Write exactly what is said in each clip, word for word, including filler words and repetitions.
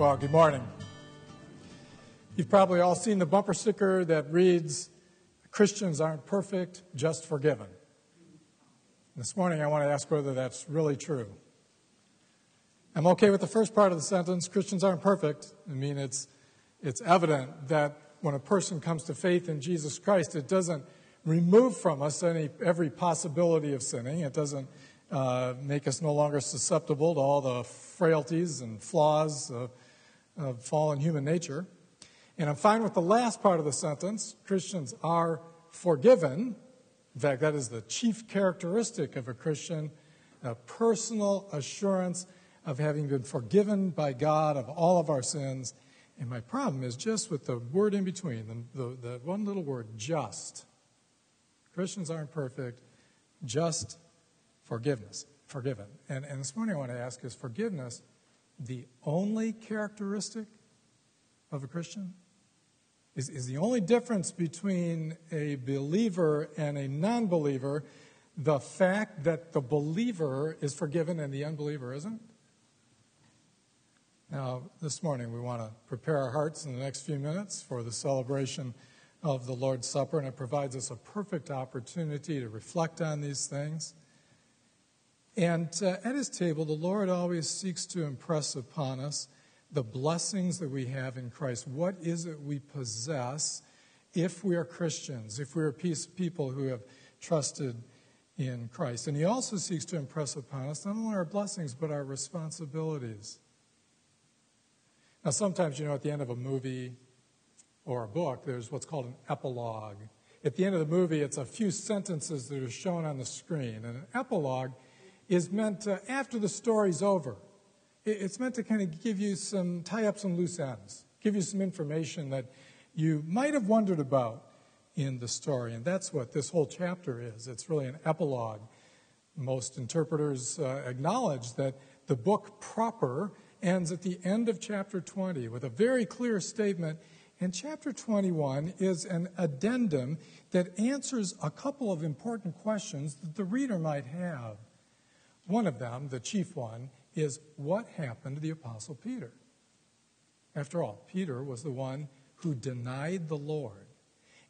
Well, good morning. You've probably all seen the bumper sticker that reads, "Christians aren't perfect, just forgiven." This morning I want to ask whether that's really true. I'm okay with the first part of the sentence, Christians aren't perfect. I mean, it's, it's evident that when a person comes to faith in Jesus Christ, it doesn't remove from us any every possibility of sinning. It doesn't uh, make us no longer susceptible to all the frailties and flaws of of fallen human nature. And I'm fine with the last part of the sentence, Christians are forgiven. In fact, that is the chief characteristic of a Christian, a personal assurance of having been forgiven by God of all of our sins. And my problem is just with the word in between, the, the, the one little word, just. Christians aren't perfect, just forgiveness, forgiven. And, and this morning I want to ask, is forgiveness the only characteristic of a Christian? Is, is the only difference between a believer and a non-believer the fact that the believer is forgiven and the unbeliever isn't? Now, this morning we want to prepare our hearts in the next few minutes for the celebration of the Lord's Supper, and it provides us a perfect opportunity to reflect on these things. And uh, at his table, the Lord always seeks to impress upon us the blessings that we have in Christ. What is it we possess if we are Christians, if we are people who have trusted in Christ? And he also seeks to impress upon us not only our blessings, but our responsibilities. Now, sometimes, you know, at the end of a movie or a book, there's what's called an epilogue. At the end of the movie, it's a few sentences that are shown on the screen. And an epilogue is meant to, after the story's over, it's meant to kind of give you some, tie up some loose ends, give you some information that you might have wondered about in the story. And that's what this whole chapter is. It's really an epilogue. Most interpreters uh, acknowledge that the book proper ends at the end of chapter twenty with a very clear statement. And chapter twenty-one is an addendum that answers a couple of important questions that the reader might have. One of them, the chief one, is what happened to the Apostle Peter? After all, Peter was the one who denied the Lord.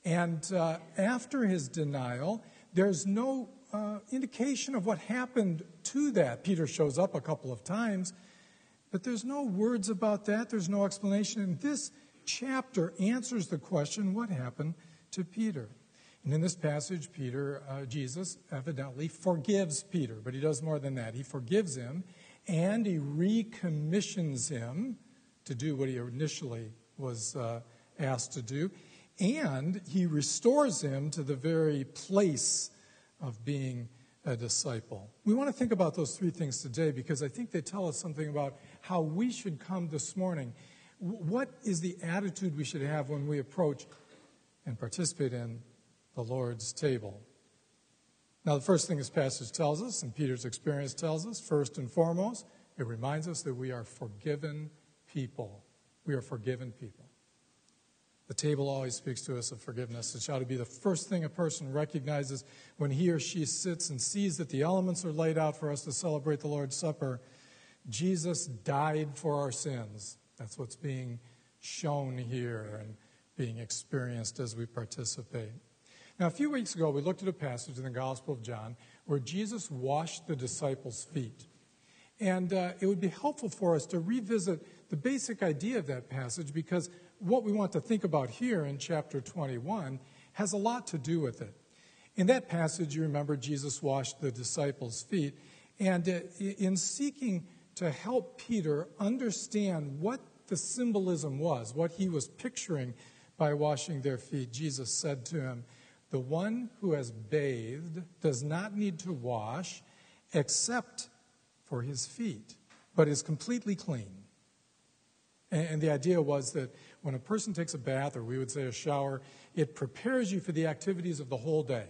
And uh, after his denial, there's no uh, indication of what happened to that. Peter shows up a couple of times, but there's no words about that. There's no explanation. And this chapter answers the question, what happened to Peter? And in this passage, Peter, uh, Jesus evidently forgives Peter, but he does more than that. He forgives him, and he recommissions him to do what he initially was uh, asked to do. And he restores him to the very place of being a disciple. We want to think about those three things today because I think they tell us something about how we should come this morning. What is the attitude we should have when we approach and participate in the Lord's table? Now, the first thing this passage tells us, and Peter's experience tells us, first and foremost, it reminds us that we are forgiven people. We are forgiven people. The table always speaks to us of forgiveness. It shall be the first thing a person recognizes when he or she sits and sees that the elements are laid out for us to celebrate the Lord's Supper. Jesus died for our sins. That's what's being shown here and being experienced as we participate. Now, a few weeks ago, we looked at a passage in the Gospel of John where Jesus washed the disciples' feet. And uh, it would be helpful for us to revisit the basic idea of that passage because what we want to think about here in chapter twenty-one has a lot to do with it. In that passage, you remember Jesus washed the disciples' feet. And uh, in seeking to help Peter understand what the symbolism was, what he was picturing by washing their feet, Jesus said to him, "The one who has bathed does not need to wash except for his feet, but is completely clean." And the idea was that when a person takes a bath, or we would say a shower, it prepares you for the activities of the whole day.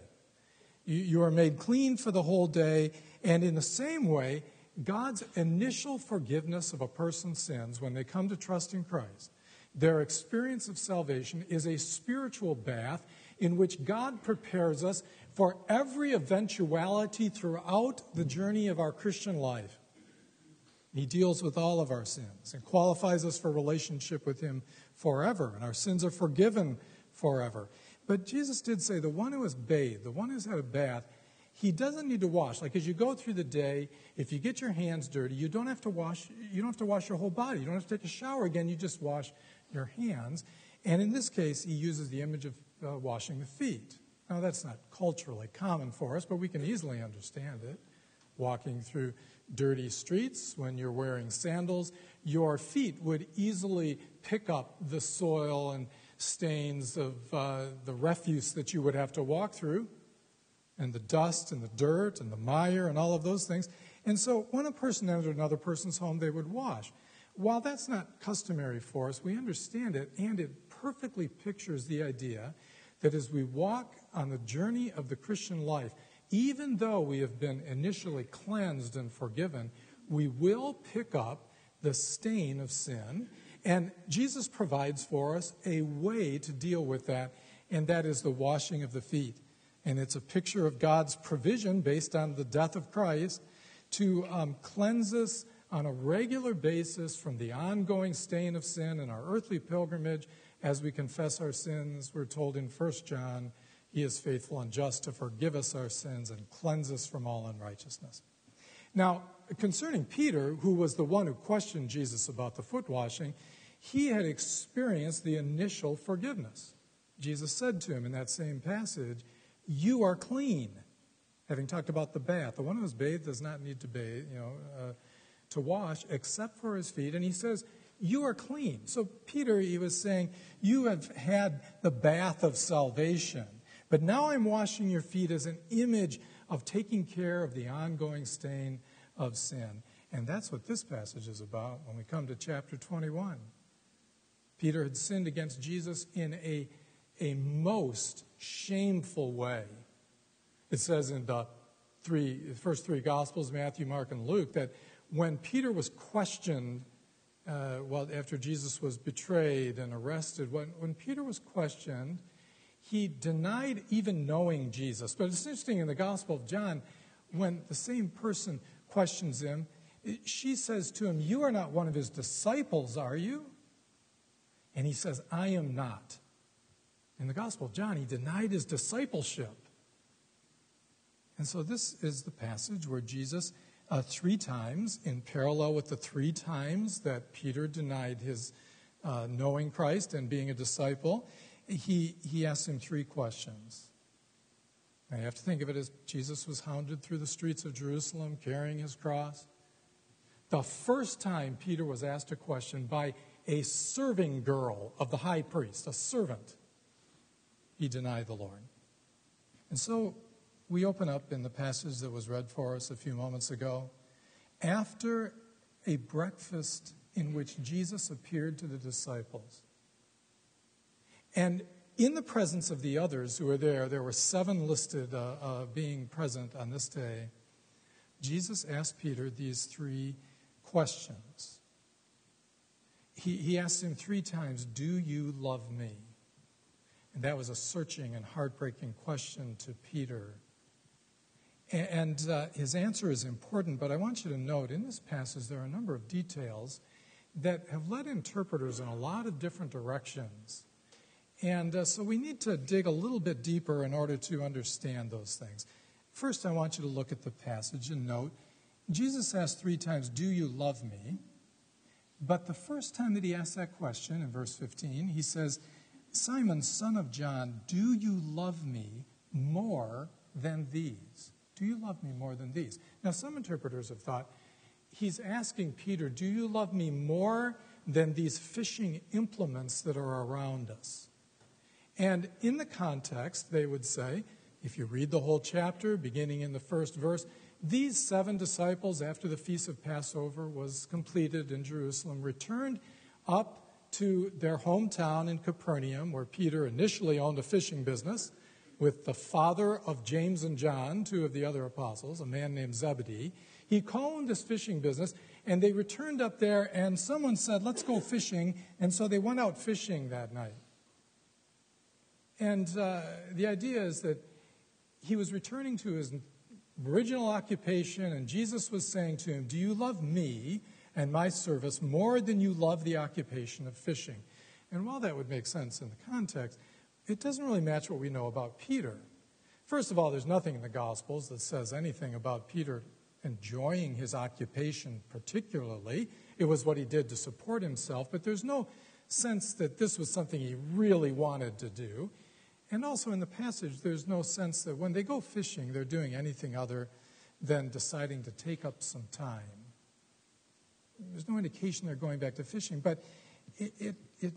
You are made clean for the whole day, and in the same way, God's initial forgiveness of a person's sins when they come to trust in Christ, their experience of salvation is a spiritual bath in which God prepares us for every eventuality throughout the journey of our Christian life. He deals with all of our sins and qualifies us for relationship with him forever, and our sins are forgiven forever. But Jesus did say the one who is bathed, the one who's had a bath, he doesn't need to wash. Like as you go through the day, if you get your hands dirty, you don't have to wash, you don't have to wash your whole body. You don't have to take a shower again. You just wash your hands. And in this case, he uses the image of uh, washing the feet. Now, that's not culturally common for us, but we can easily understand it. Walking through dirty streets, when you're wearing sandals, your feet would easily pick up the soil and stains of uh, the refuse that you would have to walk through, and the dust and the dirt and the mire and all of those things. And so when a person entered another person's home, they would wash. While that's not customary for us, we understand it, and it perfectly pictures the idea that as we walk on the journey of the Christian life, even though we have been initially cleansed and forgiven, we will pick up the stain of sin. And Jesus provides for us a way to deal with that, and that is the washing of the feet. And it's a picture of God's provision based on the death of Christ to um, cleanse us on a regular basis from the ongoing stain of sin in our earthly pilgrimage. As we confess our sins, we're told in First John, he is faithful and just to forgive us our sins and cleanse us from all unrighteousness. Now, concerning Peter, who was the one who questioned Jesus about the foot washing, he had experienced the initial forgiveness. Jesus said to him in that same passage, "You are clean," having talked about the bath. The one who is bathed does not need to bathe, you know, uh, to wash except for his feet. And he says, "You are clean." So Peter, he was saying, you have had the bath of salvation, but now I'm washing your feet as an image of taking care of the ongoing stain of sin. And that's what this passage is about when we come to chapter twenty-one. Peter had sinned against Jesus in a, a most shameful way. It says in the three, first three Gospels, Matthew, Mark, and Luke, that when Peter was questioned, uh, well, after Jesus was betrayed and arrested, when, when Peter was questioned, he denied even knowing Jesus. But it's interesting, in the Gospel of John, when the same person questions him, she says to him, "You are not one of his disciples, are you?" And he says, "I am not." In the Gospel of John, he denied his discipleship. And so this is the passage where Jesus, uh, three times, in parallel with the three times that Peter denied his uh, knowing Christ and being a disciple, He, he asked him three questions. Now you have to think of it as Jesus was hounded through the streets of Jerusalem, carrying his cross. The first time Peter was asked a question by a serving girl of the high priest, a servant, he denied the Lord. And so we open up in the passage that was read for us a few moments ago. After a breakfast in which Jesus appeared to the disciples, and in the presence of the others who were there, there were seven listed uh, uh, being present on this day, Jesus asked Peter these three questions. He, he asked him three times, "Do you love me?" And that was a searching and heartbreaking question to Peter. And, and uh, his answer is important, but I want you to note in this passage there are a number of details that have led interpreters in a lot of different directions. And uh, so we need to dig a little bit deeper in order to understand those things. First, I want you to look at the passage and note, Jesus asked three times, "Do you love me?" But the first time that he asked that question, in verse fifteen, he says, "Simon, son of John, do you love me more than these?" Do you love me more than these? Now, some interpreters have thought, he's asking Peter, do you love me more than these fishing implements that are around us? And in the context, they would say, if you read the whole chapter, beginning in the first verse, these seven disciples, after the Feast of Passover was completed in Jerusalem, returned up to their hometown in Capernaum, where Peter initially owned a fishing business with the father of James and John, two of the other apostles, a man named Zebedee. He co-owned this fishing business, and they returned up there, and someone said, "Let's go fishing," and so they went out fishing that night. And uh, the idea is that he was returning to his original occupation, and Jesus was saying to him, "Do you love me and my service more than you love the occupation of fishing. And while that would make sense in the context, it doesn't really match what we know about Peter. First of all, there's nothing in the Gospels that says anything about Peter enjoying his occupation particularly. It was what he did to support himself, but there's no sense that this was something he really wanted to do. And also in the passage, there's no sense that when they go fishing, they're doing anything other than deciding to take up some time. There's no indication they're going back to fishing, but it, it, it,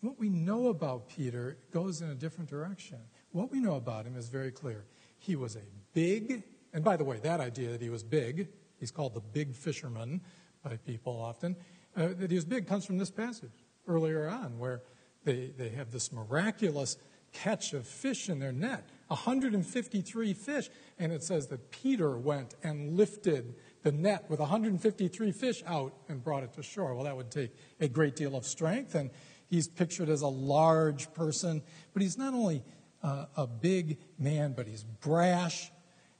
what we know about Peter goes in a different direction. What we know about him is very clear. He was a big, and by the way, that idea that he was big, he's called the big fisherman by people often, uh, that he was big comes from this passage earlier on where they, they have this miraculous catch of fish in their net, one hundred fifty-three fish. And it says that Peter went and lifted the net with one hundred fifty-three fish out and brought it to shore. Well, that would take a great deal of strength. And he's pictured as a large person. But he's not only uh, a big man, but he's brash,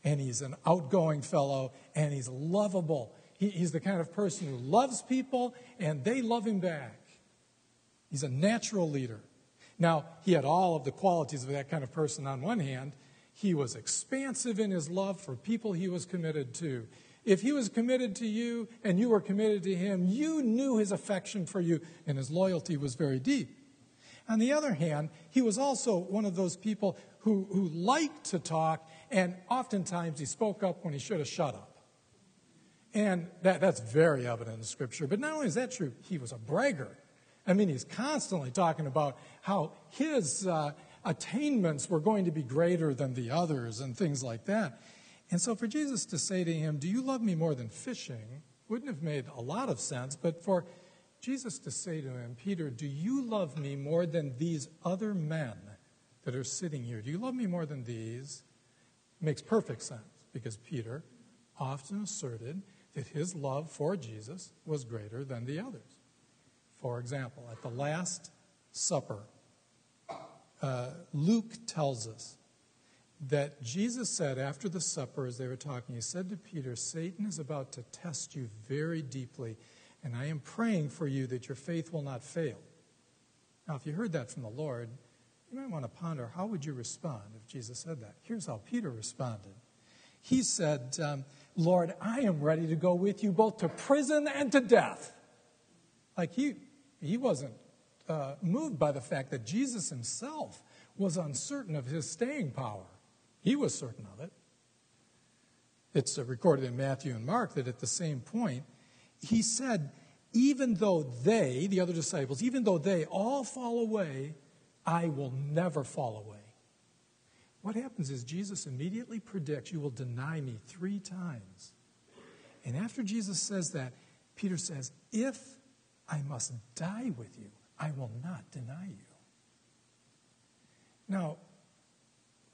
and he's an outgoing fellow, and he's lovable. He, he's the kind of person who loves people, and they love him back. He's a natural leader. Now, he had all of the qualities of that kind of person on one hand. He was expansive in his love for people he was committed to. If he was committed to you and you were committed to him, you knew his affection for you, and his loyalty was very deep. On the other hand, he was also one of those people who, who liked to talk, and oftentimes he spoke up when he should have shut up. And that, that's very evident in Scripture. But not only is that true, he was a bragger. I mean, he's constantly talking about how his uh, attainments were going to be greater than the others and things like that. And so for Jesus to say to him, do you love me more than fishing, wouldn't have made a lot of sense. But for Jesus to say to him, Peter, do you love me more than these other men that are sitting here? Do you love me more than these? Makes perfect sense, because Peter often asserted that his love for Jesus was greater than the others. For example, at the Last Supper, uh, Luke tells us that Jesus said after the supper, as they were talking, he said to Peter, Satan is about to test you very deeply, and I am praying for you that your faith will not fail. Now, if you heard that from the Lord, you might want to ponder, how would you respond if Jesus said that? Here's how Peter responded. He said, um, Lord, I am ready to go with you both to prison and to death. Like he, he wasn't uh, moved by the fact that Jesus himself was uncertain of his staying power. He was certain of it. It's uh, recorded in Matthew and Mark that at the same point, he said, even though they, the other disciples, even though they all fall away, I will never fall away. What happens is Jesus immediately predicts, you will deny me three times. And after Jesus says that, Peter says, if I must die with you, I will not deny you. Now,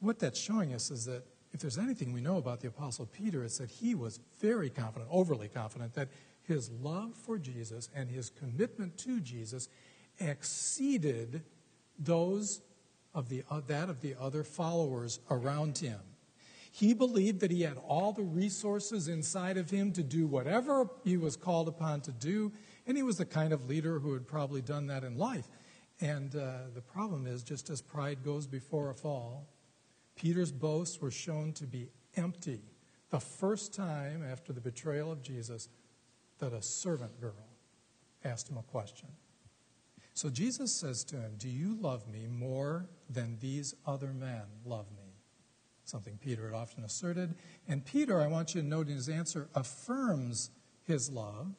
what that's showing us is that if there's anything we know about the Apostle Peter, it's that he was very confident, overly confident, that his love for Jesus and his commitment to Jesus exceeded those of the, uh, that of the other followers around him. He believed that he had all the resources inside of him to do whatever he was called upon to do, and he was the kind of leader who had probably done that in life. And uh, the problem is, just as pride goes before a fall, Peter's boasts were shown to be empty the first time after the betrayal of Jesus that a servant girl asked him a question. So Jesus says to him, do you love me more than these other men love me? Something Peter had often asserted. And Peter, I want you to note in his answer, affirms his love,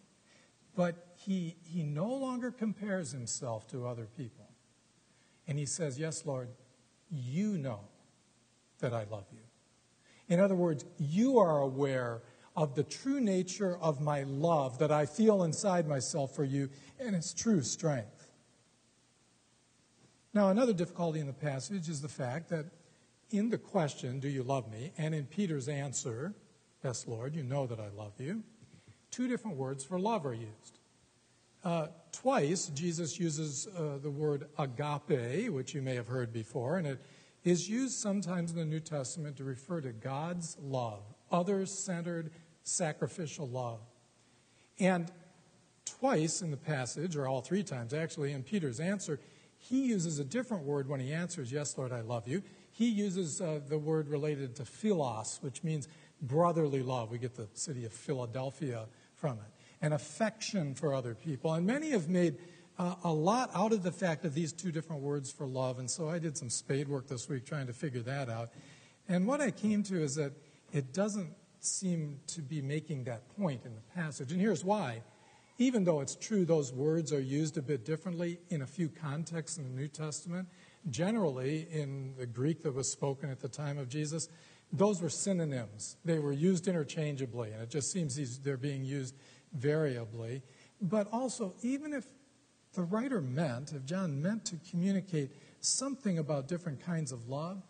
but he, he no longer compares himself to other people. And he says, yes, Lord, you know that I love you. In other words, you are aware of the true nature of my love that I feel inside myself for you and its true strength. Now, another difficulty in the passage is the fact that in the question, do you love me, and in Peter's answer, yes, Lord, you know that I love you, two different words for love are used. Uh, twice, Jesus uses uh, the word agape, which you may have heard before, and it is used sometimes in the New Testament to refer to God's love, others-centered, sacrificial love. And twice in the passage, or all three times actually, in Peter's answer, he uses a different word when he answers, yes, Lord, I love you. He uses uh, the word related to philos, which means brotherly love. We get the city of Philadelphia from it. And affection for other people. And many have made uh, a lot out of the fact of these two different words for love. And so I did some spade work this week trying to figure that out. And what I came to is that it doesn't seem to be making that point in the passage. And here's why. Even though it's true those words are used a bit differently in a few contexts in the New Testament, generally in the Greek that was spoken at the time of Jesus, those were synonyms. They were used interchangeably, and it just seems they're being used variably. But also, even if the writer meant, if John meant to communicate something about different kinds of love,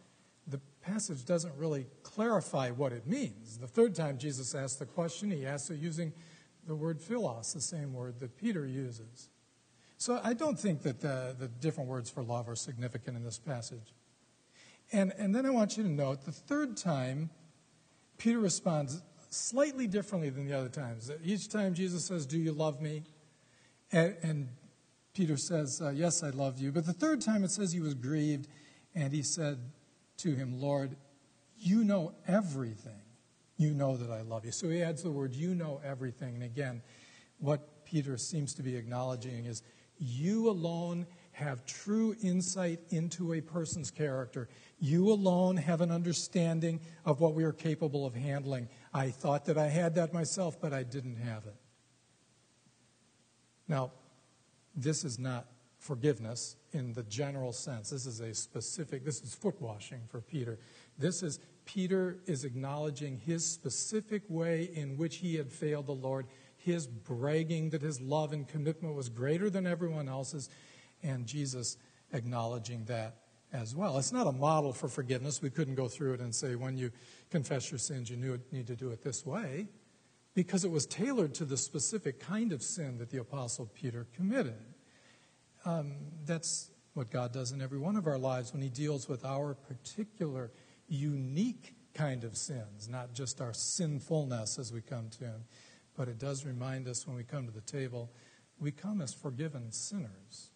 the passage doesn't really clarify what it means. The third time Jesus asked the question, he asked it using the word philos, the same word that Peter uses. So I don't think that the, the different words for love are significant in this passage. And, and then I want you to note the third time Peter responds slightly differently than the other times. Each time Jesus says, do you love me? And, and Peter says, uh, yes, I love you. But the third time it says he was grieved, and he said to him, Lord, you know everything. You know that I love you. So he adds the word, you know everything. And again, what Peter seems to be acknowledging is you alone have true insight into a person's character. You alone have an understanding of what we are capable of handling. I thought that I had that myself, but I didn't have it. Now, this is not forgiveness in the general sense. This is a specific, this is foot washing for Peter. This is, Peter is acknowledging his specific way in which he had failed the Lord, his bragging that his love and commitment was greater than everyone else's, and Jesus acknowledging that as well. It's not a model for forgiveness. We couldn't go through it and say, when you confess your sins, you knew need to do it this way, because it was tailored to the specific kind of sin that the Apostle Peter committed. Um, that's what God does in every one of our lives when he deals with our particular unique kind of sins, not just our sinfulness as we come to him. But it does remind us when we come to the table, we come as forgiven sinners.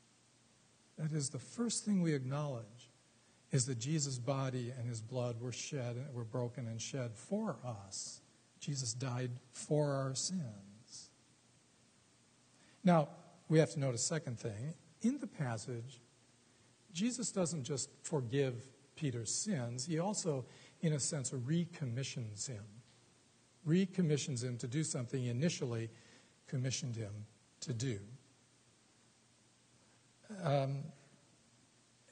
That is, the first thing we acknowledge is that Jesus' body and his blood were shed, were broken and shed for us. Jesus died for our sins. Now, we have to note a second thing. In the passage, Jesus doesn't just forgive Peter's sins. He also, in a sense, recommissions him. Recommissions him to do something he initially commissioned him to do. Um,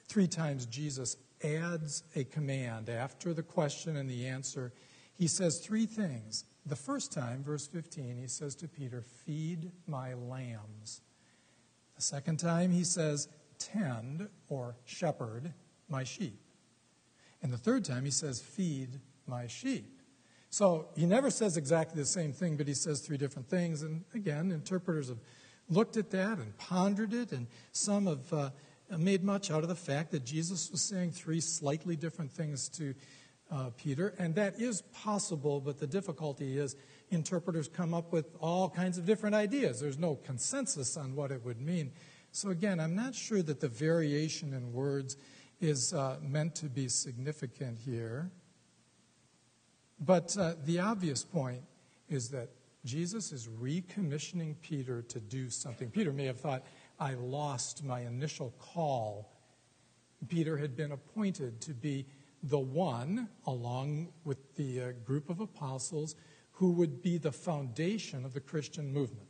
three times Jesus adds a command after the question and the answer. He says three things. The first time, verse fifteen, he says to Peter, feed my lambs. The second time he says, tend or shepherd my sheep. And the third time he says, feed my sheep. So he never says exactly the same thing, but he says three different things. And again, interpreters have looked at that and pondered it, and some have uh, made much out of the fact that Jesus was saying three slightly different things to uh, Peter. And that is possible, but the difficulty is interpreters come up with all kinds of different ideas. There's no consensus on what it would mean. So again, I'm not sure that the variation in words is uh, meant to be significant here. But uh, the obvious point is that Jesus is recommissioning Peter to do something. Peter may have thought, I lost my initial call. Peter had been appointed to be the one, along with the uh, group of apostles, who would be the foundation of the Christian movement.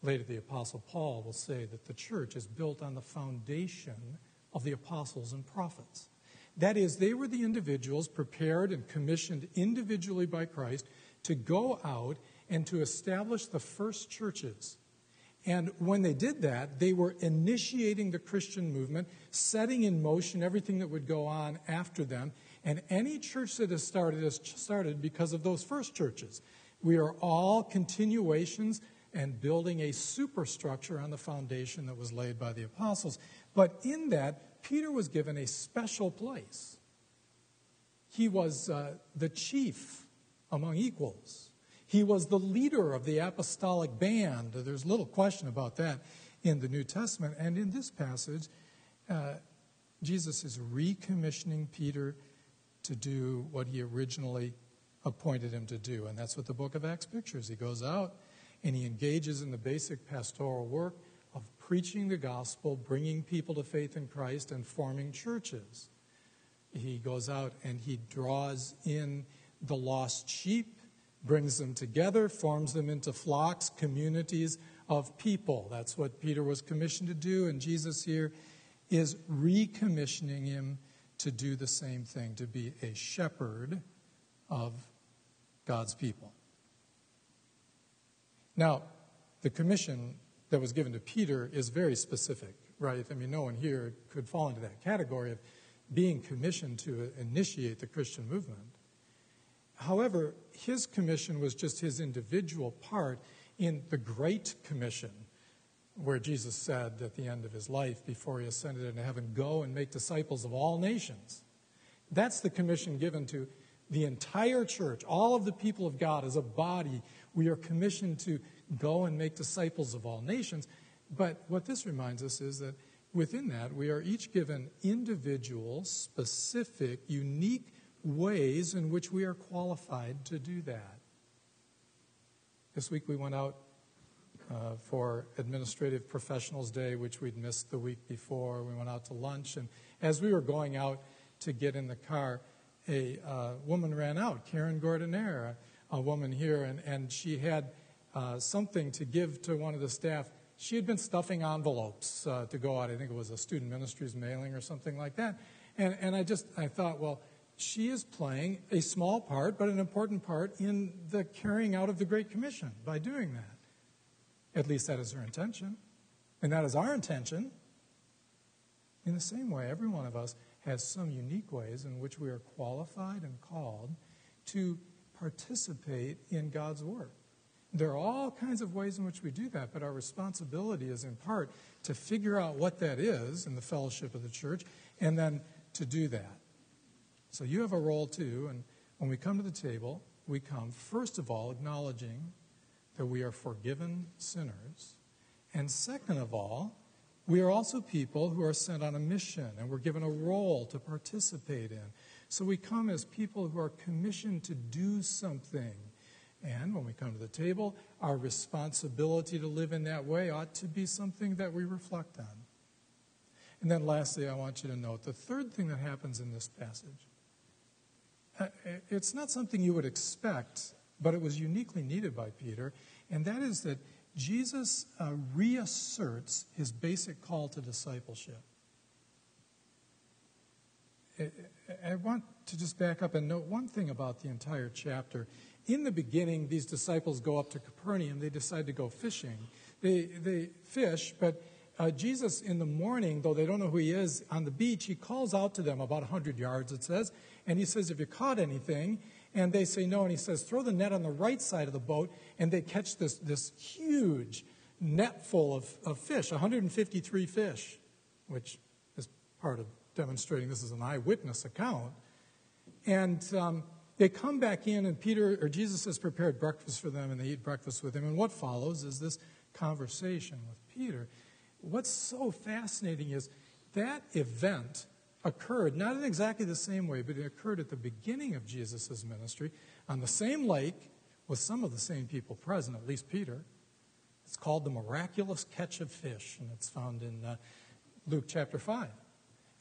Later, the Apostle Paul will say that the church is built on the foundation of the apostles and prophets. That is, they were the individuals prepared and commissioned individually by Christ to go out and to establish the first churches. And when they did that, they were initiating the Christian movement, setting in motion everything that would go on after them. And any church that has started has started because of those first churches. We are all continuations and building a superstructure on the foundation that was laid by the apostles. But in that, Peter was given a special place. He was uh, the chief among equals. He was the leader of the apostolic band. There's little question about that in the New Testament. And in this passage, uh, Jesus is recommissioning Peter to do what he originally appointed him to do. And that's what the book of Acts pictures. He goes out and he engages in the basic pastoral work of preaching the gospel, bringing people to faith in Christ, and forming churches. He goes out and he draws in the lost sheep, brings them together, forms them into flocks, communities of people. That's what Peter was commissioned to do, and Jesus here is recommissioning him to do the same thing, to be a shepherd of God's people. Now, the commission that was given to Peter is very specific, right? I mean, no one here could fall into that category of being commissioned to initiate the Christian movement. However, his commission was just his individual part in the Great Commission, where Jesus said at the end of his life, before he ascended into heaven, "Go and make disciples of all nations." That's the commission given to the entire church, all of the people of God as a body. We are commissioned to go and make disciples of all nations. But what this reminds us is that within that, we are each given individual, specific, unique ways in which we are qualified to do that. This week we went out uh, for Administrative Professionals Day, which we'd missed the week before. We went out to lunch, and as we were going out to get in the car, a uh, woman ran out, Karen Gordonera, a woman here, and, and she had uh, something to give to one of the staff. She had been stuffing envelopes uh, to go out. I think it was a student ministries mailing or something like that. And, and I just, I thought, well, she is playing a small part, but an important part in the carrying out of the Great Commission by doing that. At least that is her intention. And that is our intention. In the same way, every one of us has some unique ways in which we are qualified and called to participate in God's work. There are all kinds of ways in which we do that, but our responsibility is in part to figure out what that is in the fellowship of the church and then to do that. So you have a role too, and when we come to the table, we come first of all acknowledging that we are forgiven sinners, and second of all, we are also people who are sent on a mission, and we're given a role to participate in. So we come as people who are commissioned to do something. And when we come to the table, our responsibility to live in that way ought to be something that we reflect on. And then lastly, I want you to note the third thing that happens in this passage. It's not something you would expect, but it was uniquely needed by Peter, and that is that Jesus uh, reasserts his basic call to discipleship. I, I want to just back up and note one thing about the entire chapter. In the beginning, these disciples go up to Capernaum. They decide to go fishing. They, they fish, but uh, Jesus in the morning, though they don't know who he is, on the beach, he calls out to them about one hundred yards, it says, and he says, "Have you caught anything?" And they say no, and he says, "Throw the net on the right side of the boat," and they catch this, this huge net full of, of fish, one hundred fifty-three fish, which is part of demonstrating this is an eyewitness account. And um, they come back in, and Peter or Jesus has prepared breakfast for them, and they eat breakfast with him. And what follows is this conversation with Peter. What's so fascinating is that event occurred, not in exactly the same way, but it occurred at the beginning of Jesus' ministry on the same lake with some of the same people present, at least Peter. It's called the miraculous catch of fish, and it's found in uh, Luke chapter five.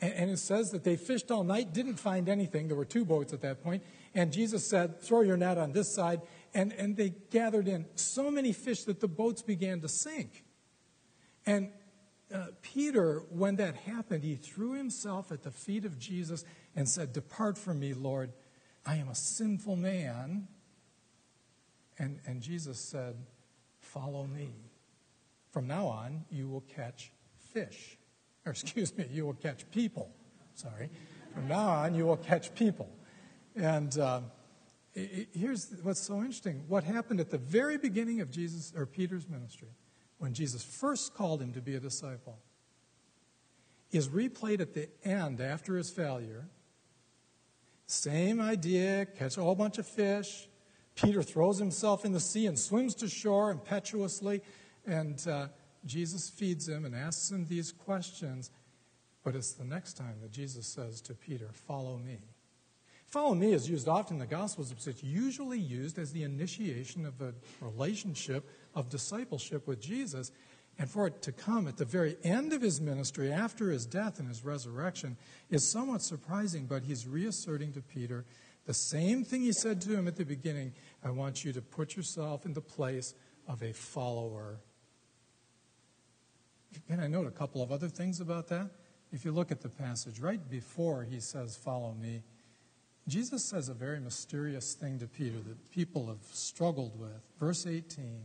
And, and it says that they fished all night, didn't find anything. There were two boats at that point. And Jesus said, "Throw your net on this side." And, and they gathered in so many fish that the boats began to sink. And Uh, Peter, when that happened, he threw himself at the feet of Jesus and said, "Depart from me, Lord. I am a sinful man." And, and Jesus said, "Follow me. From now on, you will catch fish." Or excuse me, you will catch people. Sorry. From now on, you will catch people. And uh, here's what's so interesting. What happened at the very beginning of Jesus or Peter's ministry, when Jesus first called him to be a disciple, is replayed at the end after his failure. Same idea, catch a whole bunch of fish. Peter throws himself in the sea and swims to shore impetuously, and uh, Jesus feeds him and asks him these questions. But it's the next time that Jesus says to Peter, "Follow me." Follow me is used often in the Gospels. It's usually used as the initiation of a relationship of discipleship with Jesus. And for it to come at the very end of his ministry, after his death and his resurrection, is somewhat surprising, but he's reasserting to Peter the same thing he said to him at the beginning. I want you to put yourself in the place of a follower. And I note a couple of other things about that. If you look at the passage, right before he says, "Follow me," Jesus says a very mysterious thing to Peter that people have struggled with. Verse eighteen.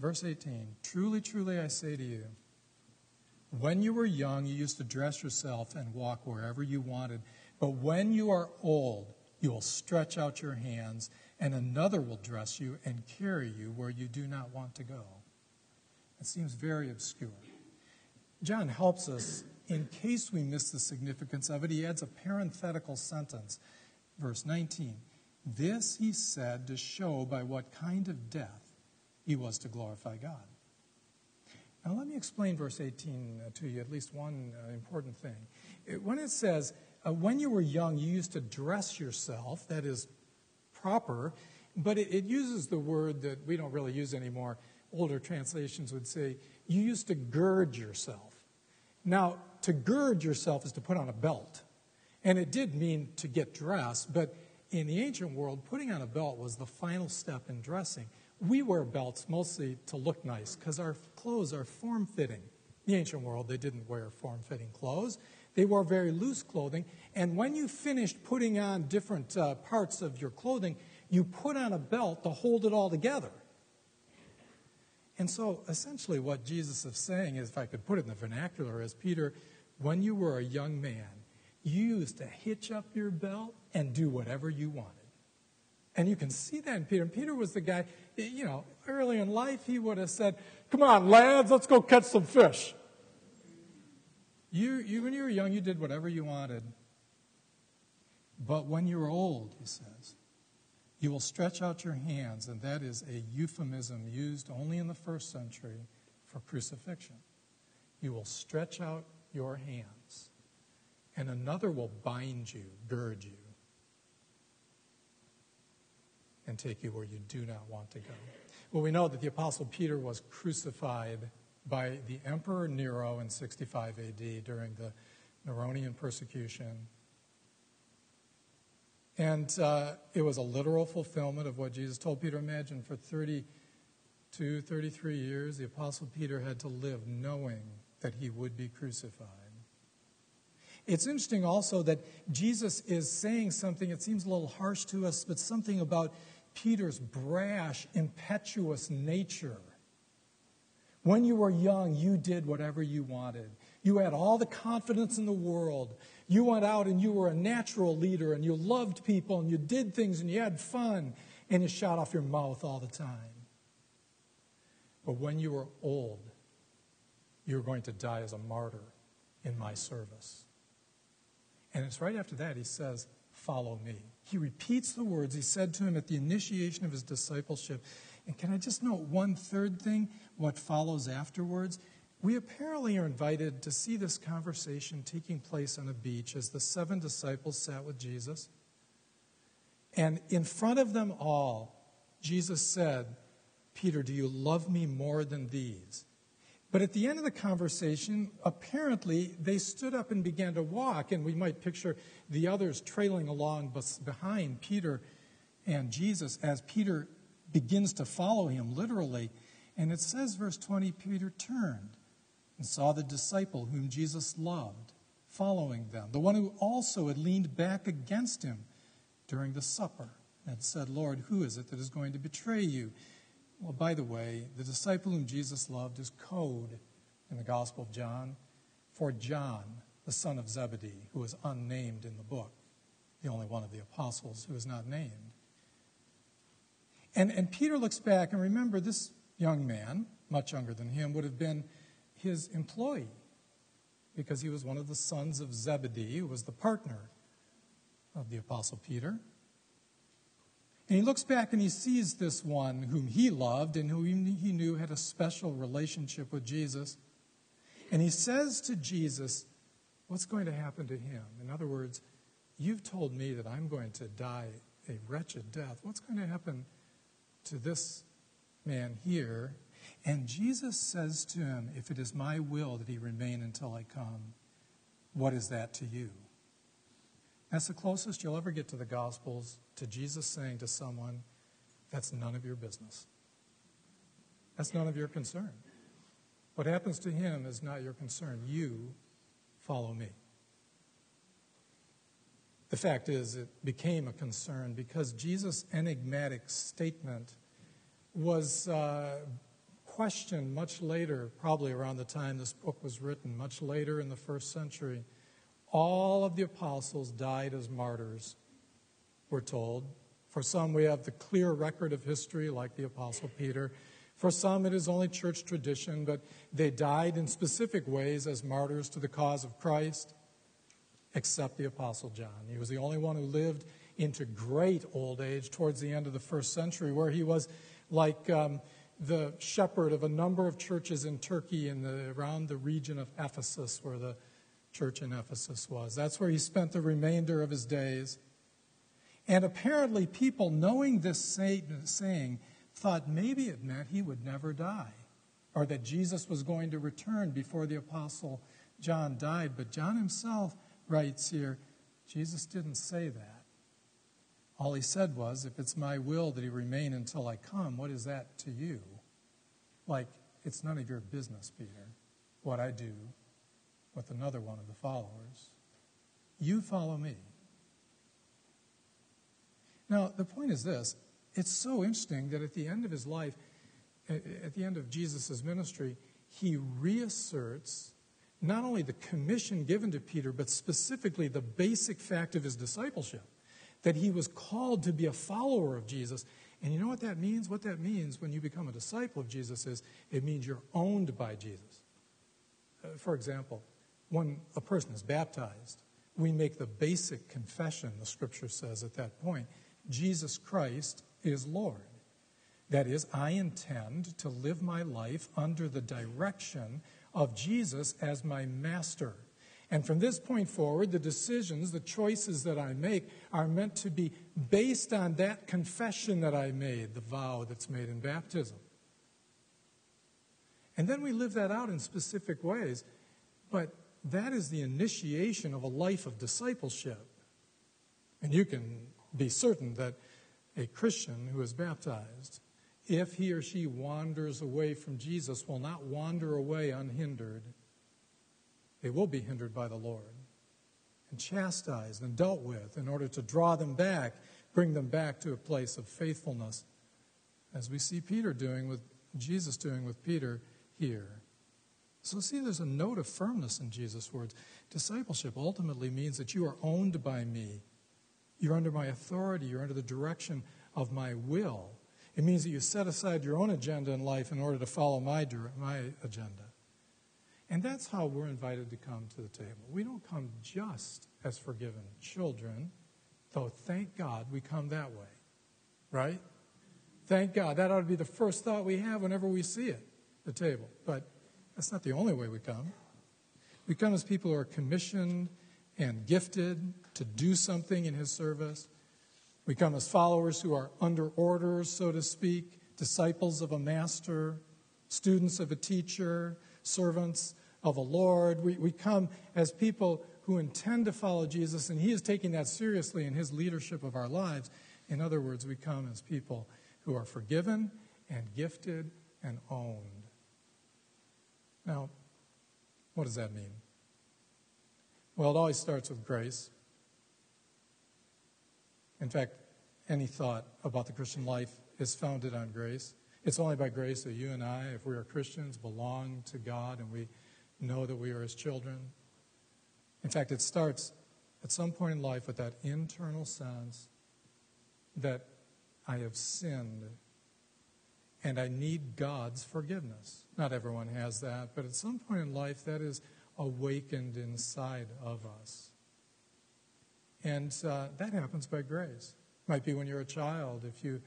Verse eighteen, "Truly, truly, I say to you, when you were young, you used to dress yourself and walk wherever you wanted. But when you are old, you will stretch out your hands, and another will dress you and carry you where you do not want to go." It seems very obscure. John helps us in case we miss the significance of it. He adds a parenthetical sentence. Verse nineteen, "This he said to show by what kind of death he was to glorify God." Now let me explain verse eighteen to you, at least one uh, important thing. It, when it says, uh, when you were young, you used to dress yourself, that is proper, but it, it uses the word that we don't really use anymore. Older translations would say, you used to gird yourself. Now, to gird yourself is to put on a belt. And it did mean to get dressed, but in the ancient world, putting on a belt was the final step in dressing. We wear belts mostly to look nice because our clothes are form-fitting. In the ancient world, they didn't wear form-fitting clothes. They wore very loose clothing. And when you finished putting on different uh, parts of your clothing, you put on a belt to hold it all together. And so essentially what Jesus is saying is, if I could put it in the vernacular, is, Peter, when you were a young man, you used to hitch up your belt and do whatever you wanted. And you can see that in Peter. And Peter was the guy, you know, early in life he would have said, "Come on, lads, let's go catch some fish." You, you, when you were young, you did whatever you wanted. But when you were old, he says, you will stretch out your hands. And that is a euphemism used only in the first century for crucifixion. You will stretch out your hands, and another will bind you, gird you, and take you where you do not want to go. Well, we know that the Apostle Peter was crucified by the Emperor Nero in sixty-five A D during the Neronian persecution. And uh, it was a literal fulfillment of what Jesus told Peter. Imagine for thirty-two, thirty-three years, the Apostle Peter had to live knowing that he would be crucified. It's interesting also that Jesus is saying something, it seems a little harsh to us, but something about Peter's brash, impetuous nature. When you were young, you did whatever you wanted. You had all the confidence in the world. You went out and you were a natural leader, and you loved people, and you did things, and you had fun, and you shot off your mouth all the time. But when you were old, you were going to die as a martyr in my service. And it's right after that he says, "Follow me." He repeats the words he said to him at the initiation of his discipleship. And can I just note one third thing, what follows afterwards? We apparently are invited to see this conversation taking place on a beach as the seven disciples sat with Jesus. And in front of them all, Jesus said, "Peter, do you love me more than these?" But at the end of the conversation, apparently, they stood up and began to walk. And we might picture the others trailing along behind Peter and Jesus as Peter begins to follow him, literally. And it says, verse twenty, Peter turned and saw the disciple whom Jesus loved following them, the one who also had leaned back against him during the supper and said, "Lord, who is it that is going to betray you?" Well, by the way, the disciple whom Jesus loved is code in the Gospel of John for John, the son of Zebedee, who is unnamed in the book, the only one of the apostles who is not named. And, and Peter looks back, and remember, this young man, much younger than him, would have been his employee because he was one of the sons of Zebedee, who was the partner of the Apostle Peter. And he looks back and he sees this one whom he loved and who he knew had a special relationship with Jesus. And he says to Jesus, what's going to happen to him? In other words, you've told me that I'm going to die a wretched death. What's going to happen to this man here? And Jesus says to him, if it is my will that he remain until I come, what is that to you? That's the closest you'll ever get to the Gospels, to Jesus saying to someone, that's none of your business. That's none of your concern. What happens to him is not your concern. You follow me. The fact is, it became a concern because Jesus' enigmatic statement was uh, questioned much later, probably around the time this book was written, much later in the first century. All of the apostles died as martyrs, we're told. For some, we have the clear record of history, like the Apostle Peter. For some, it is only church tradition, but they died in specific ways as martyrs to the cause of Christ, except the Apostle John. He was the only one who lived into great old age towards the end of the first century, where he was like um, the shepherd of a number of churches in Turkey and around the region of Ephesus, where the church in Ephesus was. That's where he spent the remainder of his days. And apparently people knowing this saying thought maybe it meant he would never die, or that Jesus was going to return before the Apostle John died. But John himself writes here, Jesus didn't say that. All he said was, if it's my will that he remain until I come, what is that to you? Like, it's none of your business, Peter, what I do with another one of the followers. You follow me. Now, the point is this. It's so interesting that at the end of his life, at the end of Jesus' ministry, he reasserts not only the commission given to Peter, but specifically the basic fact of his discipleship, that he was called to be a follower of Jesus. And you know what that means? What that means when you become a disciple of Jesus is it means you're owned by Jesus. Uh, for example, when a person is baptized, we make the basic confession, the Scripture says at that point, Jesus Christ is Lord. That is, I intend to live my life under the direction of Jesus as my master. And from this point forward, the decisions, the choices that I make are meant to be based on that confession that I made, the vow that's made in baptism. And then we live that out in specific ways. But that is the initiation of a life of discipleship. And you can be certain that a Christian who is baptized, if he or she wanders away from Jesus, will not wander away unhindered. They will be hindered by the Lord and chastised and dealt with in order to draw them back, bring them back to a place of faithfulness, as we see Peter doing with Jesus doing with Peter here. So see, there's a note of firmness in Jesus' words. Discipleship ultimately means that you are owned by me. You're under my authority. You're under the direction of my will. It means that you set aside your own agenda in life in order to follow my, my agenda. And that's how we're invited to come to the table. We don't come just as forgiven children, though thank God we come that way, right? Thank God. That ought to be the first thought we have whenever we see it, the table. But that's not the only way we come. We come as people who are commissioned and gifted to do something in his service. We come as followers who are under orders, so to speak, disciples of a master, students of a teacher, servants of a Lord. We, we come as people who intend to follow Jesus, and he is taking that seriously in his leadership of our lives. In other words, we come as people who are forgiven and gifted and owned. Now, what does that mean? Well, it always starts with grace. In fact, any thought about the Christian life is founded on grace. It's only by grace that you and I, if we are Christians, belong to God and we know that we are his children. In fact, it starts at some point in life with that internal sense that I have sinned and I need God's forgiveness. Not everyone has that, but at some point in life, that is awakened inside of us. And uh, that happens by grace. might be when you're a child, if you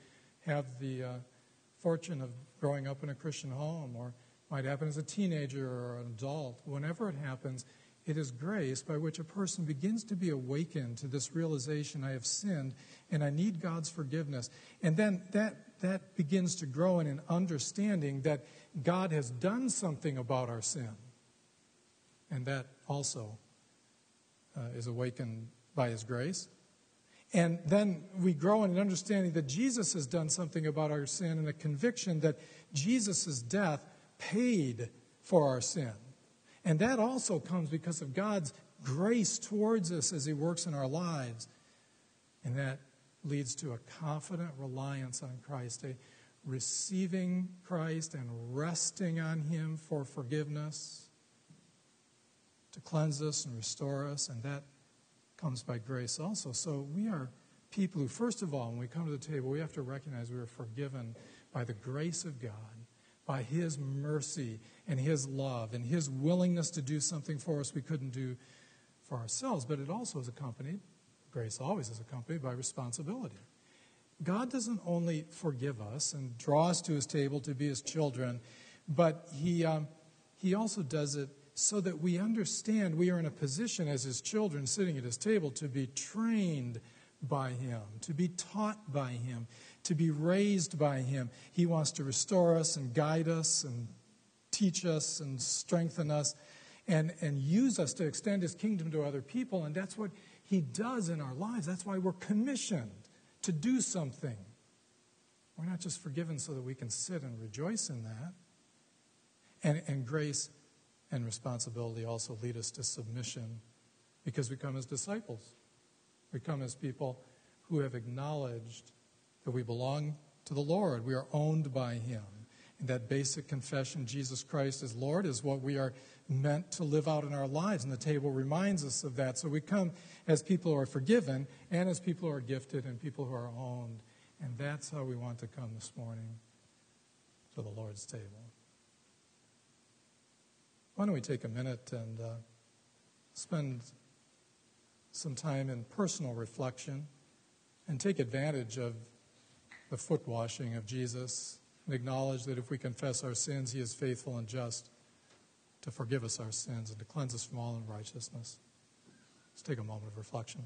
have the uh, fortune of growing up in a Christian home, or might happen as a teenager or an adult. Whenever it happens, it is grace by which a person begins to be awakened to this realization, I have sinned and I need God's forgiveness. And then that, that begins to grow in an understanding that God has done something about our sin. And that also uh, is awakened by his grace. And then we grow in an understanding that Jesus has done something about our sin, and a conviction that Jesus' death paid for our sin. And that also comes because of God's grace towards us as he works in our lives. And that leads to a confident reliance on Christ, a receiving Christ and resting on him for forgiveness, to cleanse us and restore us. And that comes by grace also. So we are people who, first of all, when we come to the table, we have to recognize we are forgiven by the grace of God, by his mercy and his love and his willingness to do something for us we couldn't do for ourselves. But it also is accompanied, grace always is accompanied by responsibility. God doesn't only forgive us and draw us to his table to be his children, but he, um, he also does it so that we understand we are in a position as his children sitting at his table to be trained by him, to be taught by him, to be raised by him. He wants to restore us and guide us and teach us and strengthen us and, and use us to extend his kingdom to other people. And that's what he does in our lives. That's why we're commissioned to do something. We're not just forgiven so that we can sit and rejoice in that. And, and grace and responsibility also lead us to submission, because we come as disciples. We come as people who have acknowledged that we belong to the Lord. We are owned by him. And that basic confession, Jesus Christ is Lord, is what we are meant to live out in our lives. And the table reminds us of that. So we come as people who are forgiven, and as people who are gifted, and people who are owned. And that's how we want to come this morning to the Lord's table. Why don't we take a minute and uh, spend some time in personal reflection and take advantage of the foot washing of Jesus, and acknowledge that if we confess our sins, he is faithful and just to forgive us our sins and to cleanse us from all unrighteousness. Let's take a moment of reflection.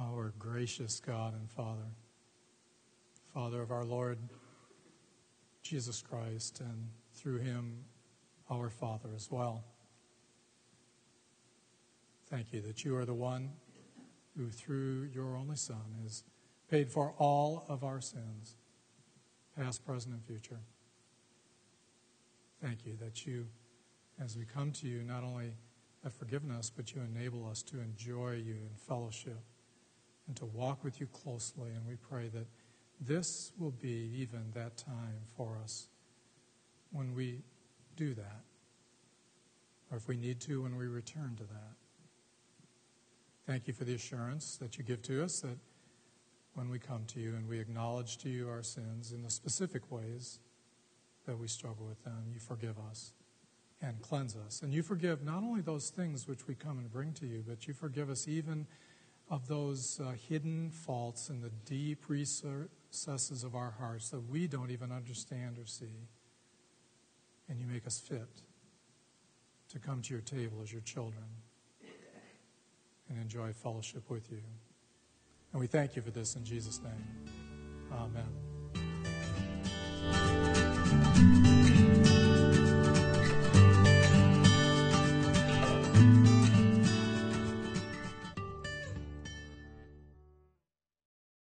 Our gracious God and Father, Father of our Lord Jesus Christ, and through him, our Father as well. Thank you that you are the one who, through your only Son, has paid for all of our sins, past, present, and future. Thank you that you, as we come to you, not only have forgiven us, but you enable us to enjoy you in fellowship and to walk with you closely. And we pray that this will be even that time for us when we do that, or if we need to, when we return to that. Thank you for the assurance that you give to us that when we come to you and we acknowledge to you our sins in the specific ways that we struggle with them, you forgive us and cleanse us. And you forgive not only those things which we come and bring to you, but you forgive us even of those uh, hidden faults in the deep recesses of our hearts that we don't even understand or see. And you make us fit to come to your table as your children and enjoy fellowship with you. And we thank you for this in Jesus' name. Amen.